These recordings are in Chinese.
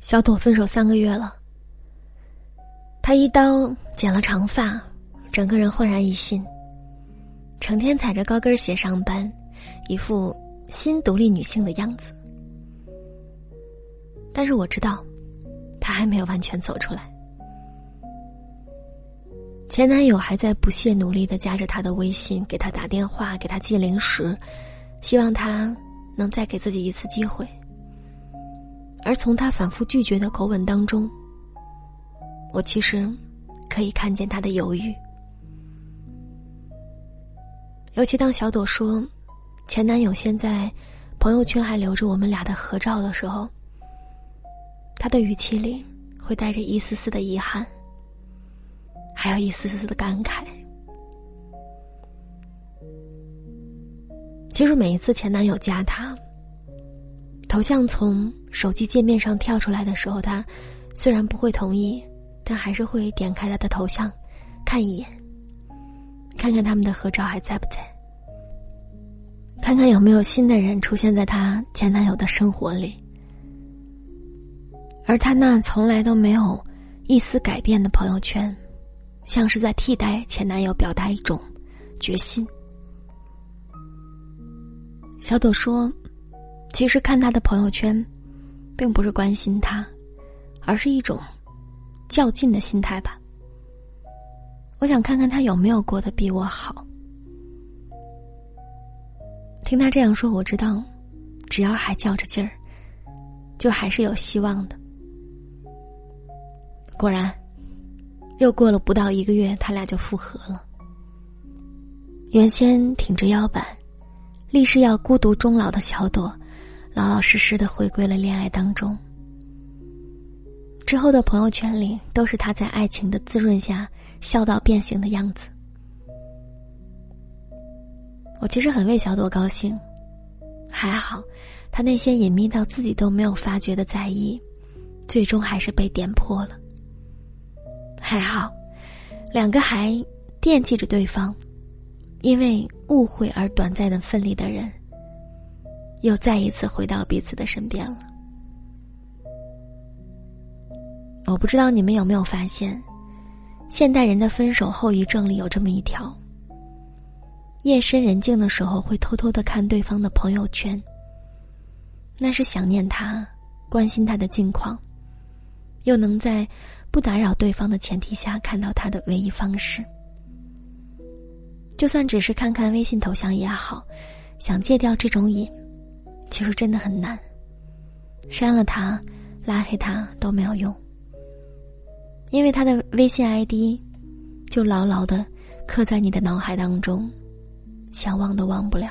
小朵分手3个月了，她一刀剪了长发，整个人焕然一新，成天踩着高跟鞋上班，一副新独立女性的样子。但是我知道，她还没有完全走出来。前男友还在不懈努力地加着她的微信，给她打电话，给她寄零食，希望她能再给自己一次机会。而从她反复拒绝的口吻当中，我其实可以看见她的犹豫。尤其当小朵说前男友现在朋友圈还留着我们俩的合照的时候，她的语气里会带着一丝丝的遗憾，还有一丝丝的感慨。其实每一次前男友加她，头像从手机界面上跳出来的时候，她虽然不会同意，但还是会点开她的头像看一眼，看看他们的合照还在不在，看看有没有新的人出现在她前男友的生活里。而她那从来都没有一丝改变的朋友圈，像是在替代前男友表达一种决心。小朵说，其实看她的朋友圈并不是关心她，而是一种较劲的心态吧。我想看看他有没有过得比我好。听他这样说，我知道只要还较着劲儿，就还是有希望的。果然又过了不到1个月，他俩就复合了。原先挺着腰板立誓要孤独终老的小朵，老老实实地回归了恋爱当中。之后的朋友圈里都是他在爱情的滋润下笑到变形的样子。我其实很为小朵高兴，还好他那些隐秘到自己都没有发觉的在意，最终还是被点破了。还好2个还惦记着对方，因为误会而短暂的分离的人，又再一次回到彼此的身边了。我不知道你们有没有发现，现代人的分手后遗症里有这么一条：夜深人静的时候会偷偷地看对方的朋友圈，那是想念他，关心他的近况，又能在不打扰对方的前提下看到他的唯一方式。就算只是看看微信头像也好，想戒掉这种瘾其实真的很难，删了他拉黑他都没有用，因为他的微信 ID 就牢牢地刻在你的脑海当中，想忘都忘不了。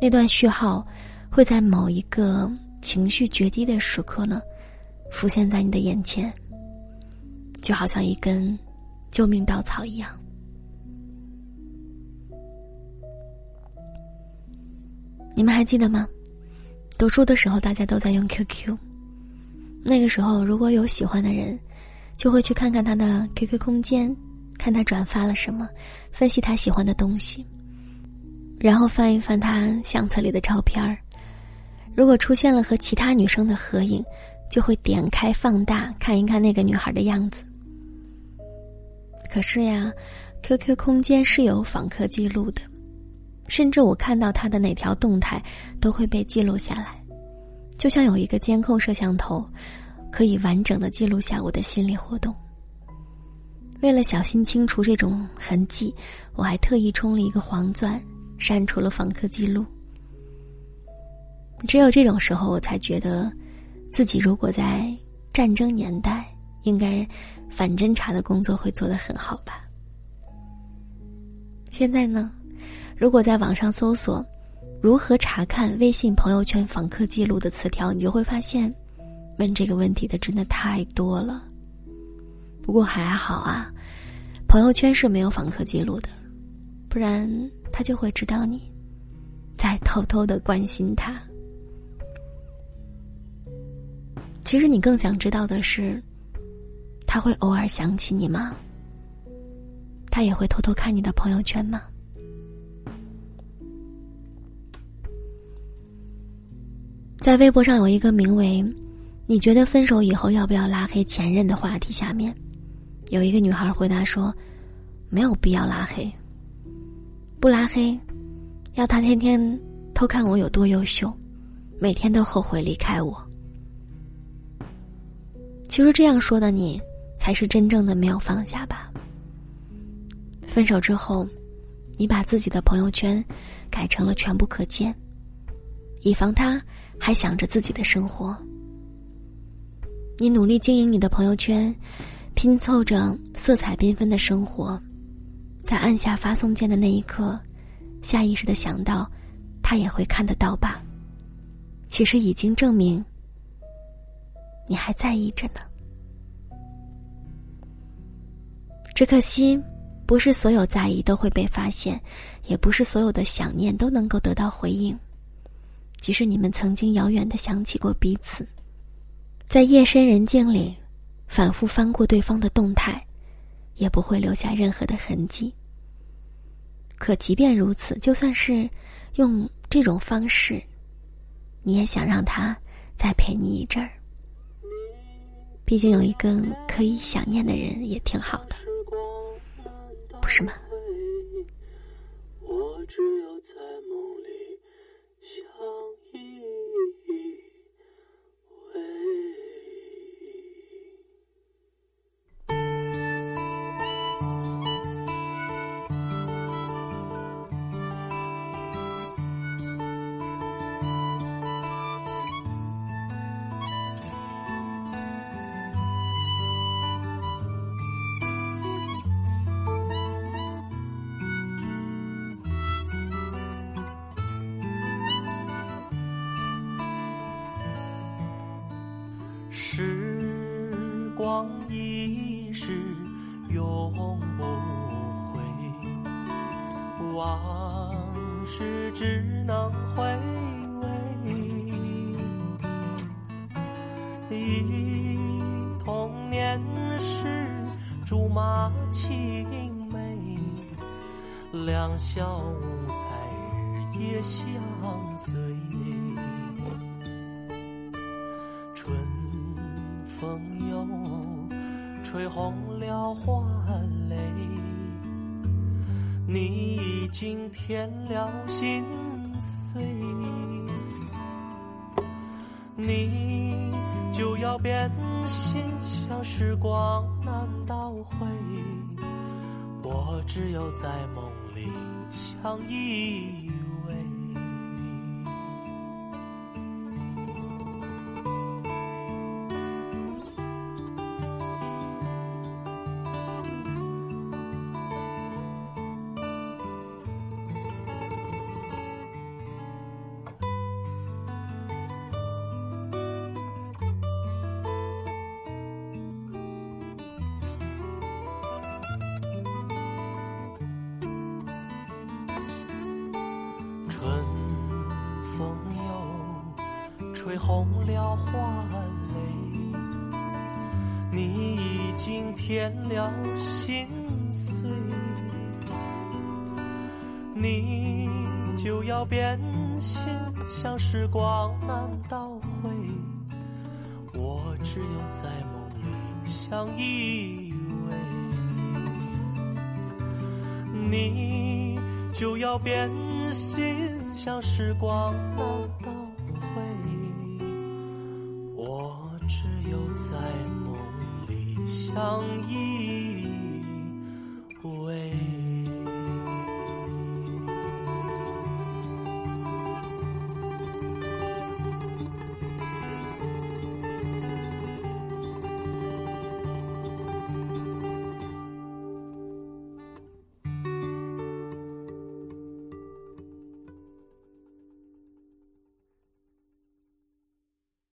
那段序号会在某一个情绪决堤的时刻呢，浮现在你的眼前，就好像一根救命稻草一样。你们还记得吗？读书的时候大家都在用 QQ，那个时候如果有喜欢的人，就会去看看他的 QQ 空间，看他转发了什么，分析他喜欢的东西，然后翻一翻他相册里的照片儿。如果出现了和其他女生的合影，就会点开放大看一看那个女孩的样子。可是呀， QQ 空间是有访客记录的，甚至我看到他的哪条动态都会被记录下来，就像有一个监控摄像头，可以完整地记录下我的心理活动。为了小心清除这种痕迹，我还特意充了一个黄钻，删除了访客记录。只有这种时候，我才觉得自己如果在战争年代，应该反侦查的工作会做得很好吧。现在呢，如果在网上搜索如何查看微信朋友圈访客记录的词条，你就会发现问这个问题的真的太多了。不过还好啊，朋友圈是没有访客记录的，不然他就会知道你在偷偷的关心他。其实你更想知道的是，他会偶尔想起你吗？他也会偷偷看你的朋友圈吗？在微博上有一个名为你觉得分手以后要不要拉黑前任的话题下面，有一个女孩回答说，没有必要拉黑，不拉黑要他天天偷看我有多优秀，每天都后悔离开我。其实这样说的你才是真正的没有放下吧。分手之后，你把自己的朋友圈改成了全部可见，以防他还想着自己的生活。你努力经营你的朋友圈，拼凑着色彩缤纷的生活，在按下发送键的那一刻，下意识地想到他也会看得到吧，其实已经证明你还在意着呢。只可惜不是所有在意都会被发现，也不是所有的想念都能够得到回应。即使你们曾经遥远地想起过彼此，在夜深人静里反复翻过对方的动态，也不会留下任何的痕迹。可即便如此，就算是用这种方式，你也想让他再陪你一阵儿。毕竟有一个可以想念的人也挺好的，不是吗？我只有在梦里相依时光一逝永不回，往事只能回味。忆童年时竹马青梅，两小无猜日夜相随。春风又吹红了花蕾，你已经添了心碎，你就要变心，像时光难倒回。我只有在梦里相依吹红了花蕾，你已经添了心碎，你就要变心，像时光难倒回。我只有在梦里相依偎，你就要变心，像时光难倒回。相依。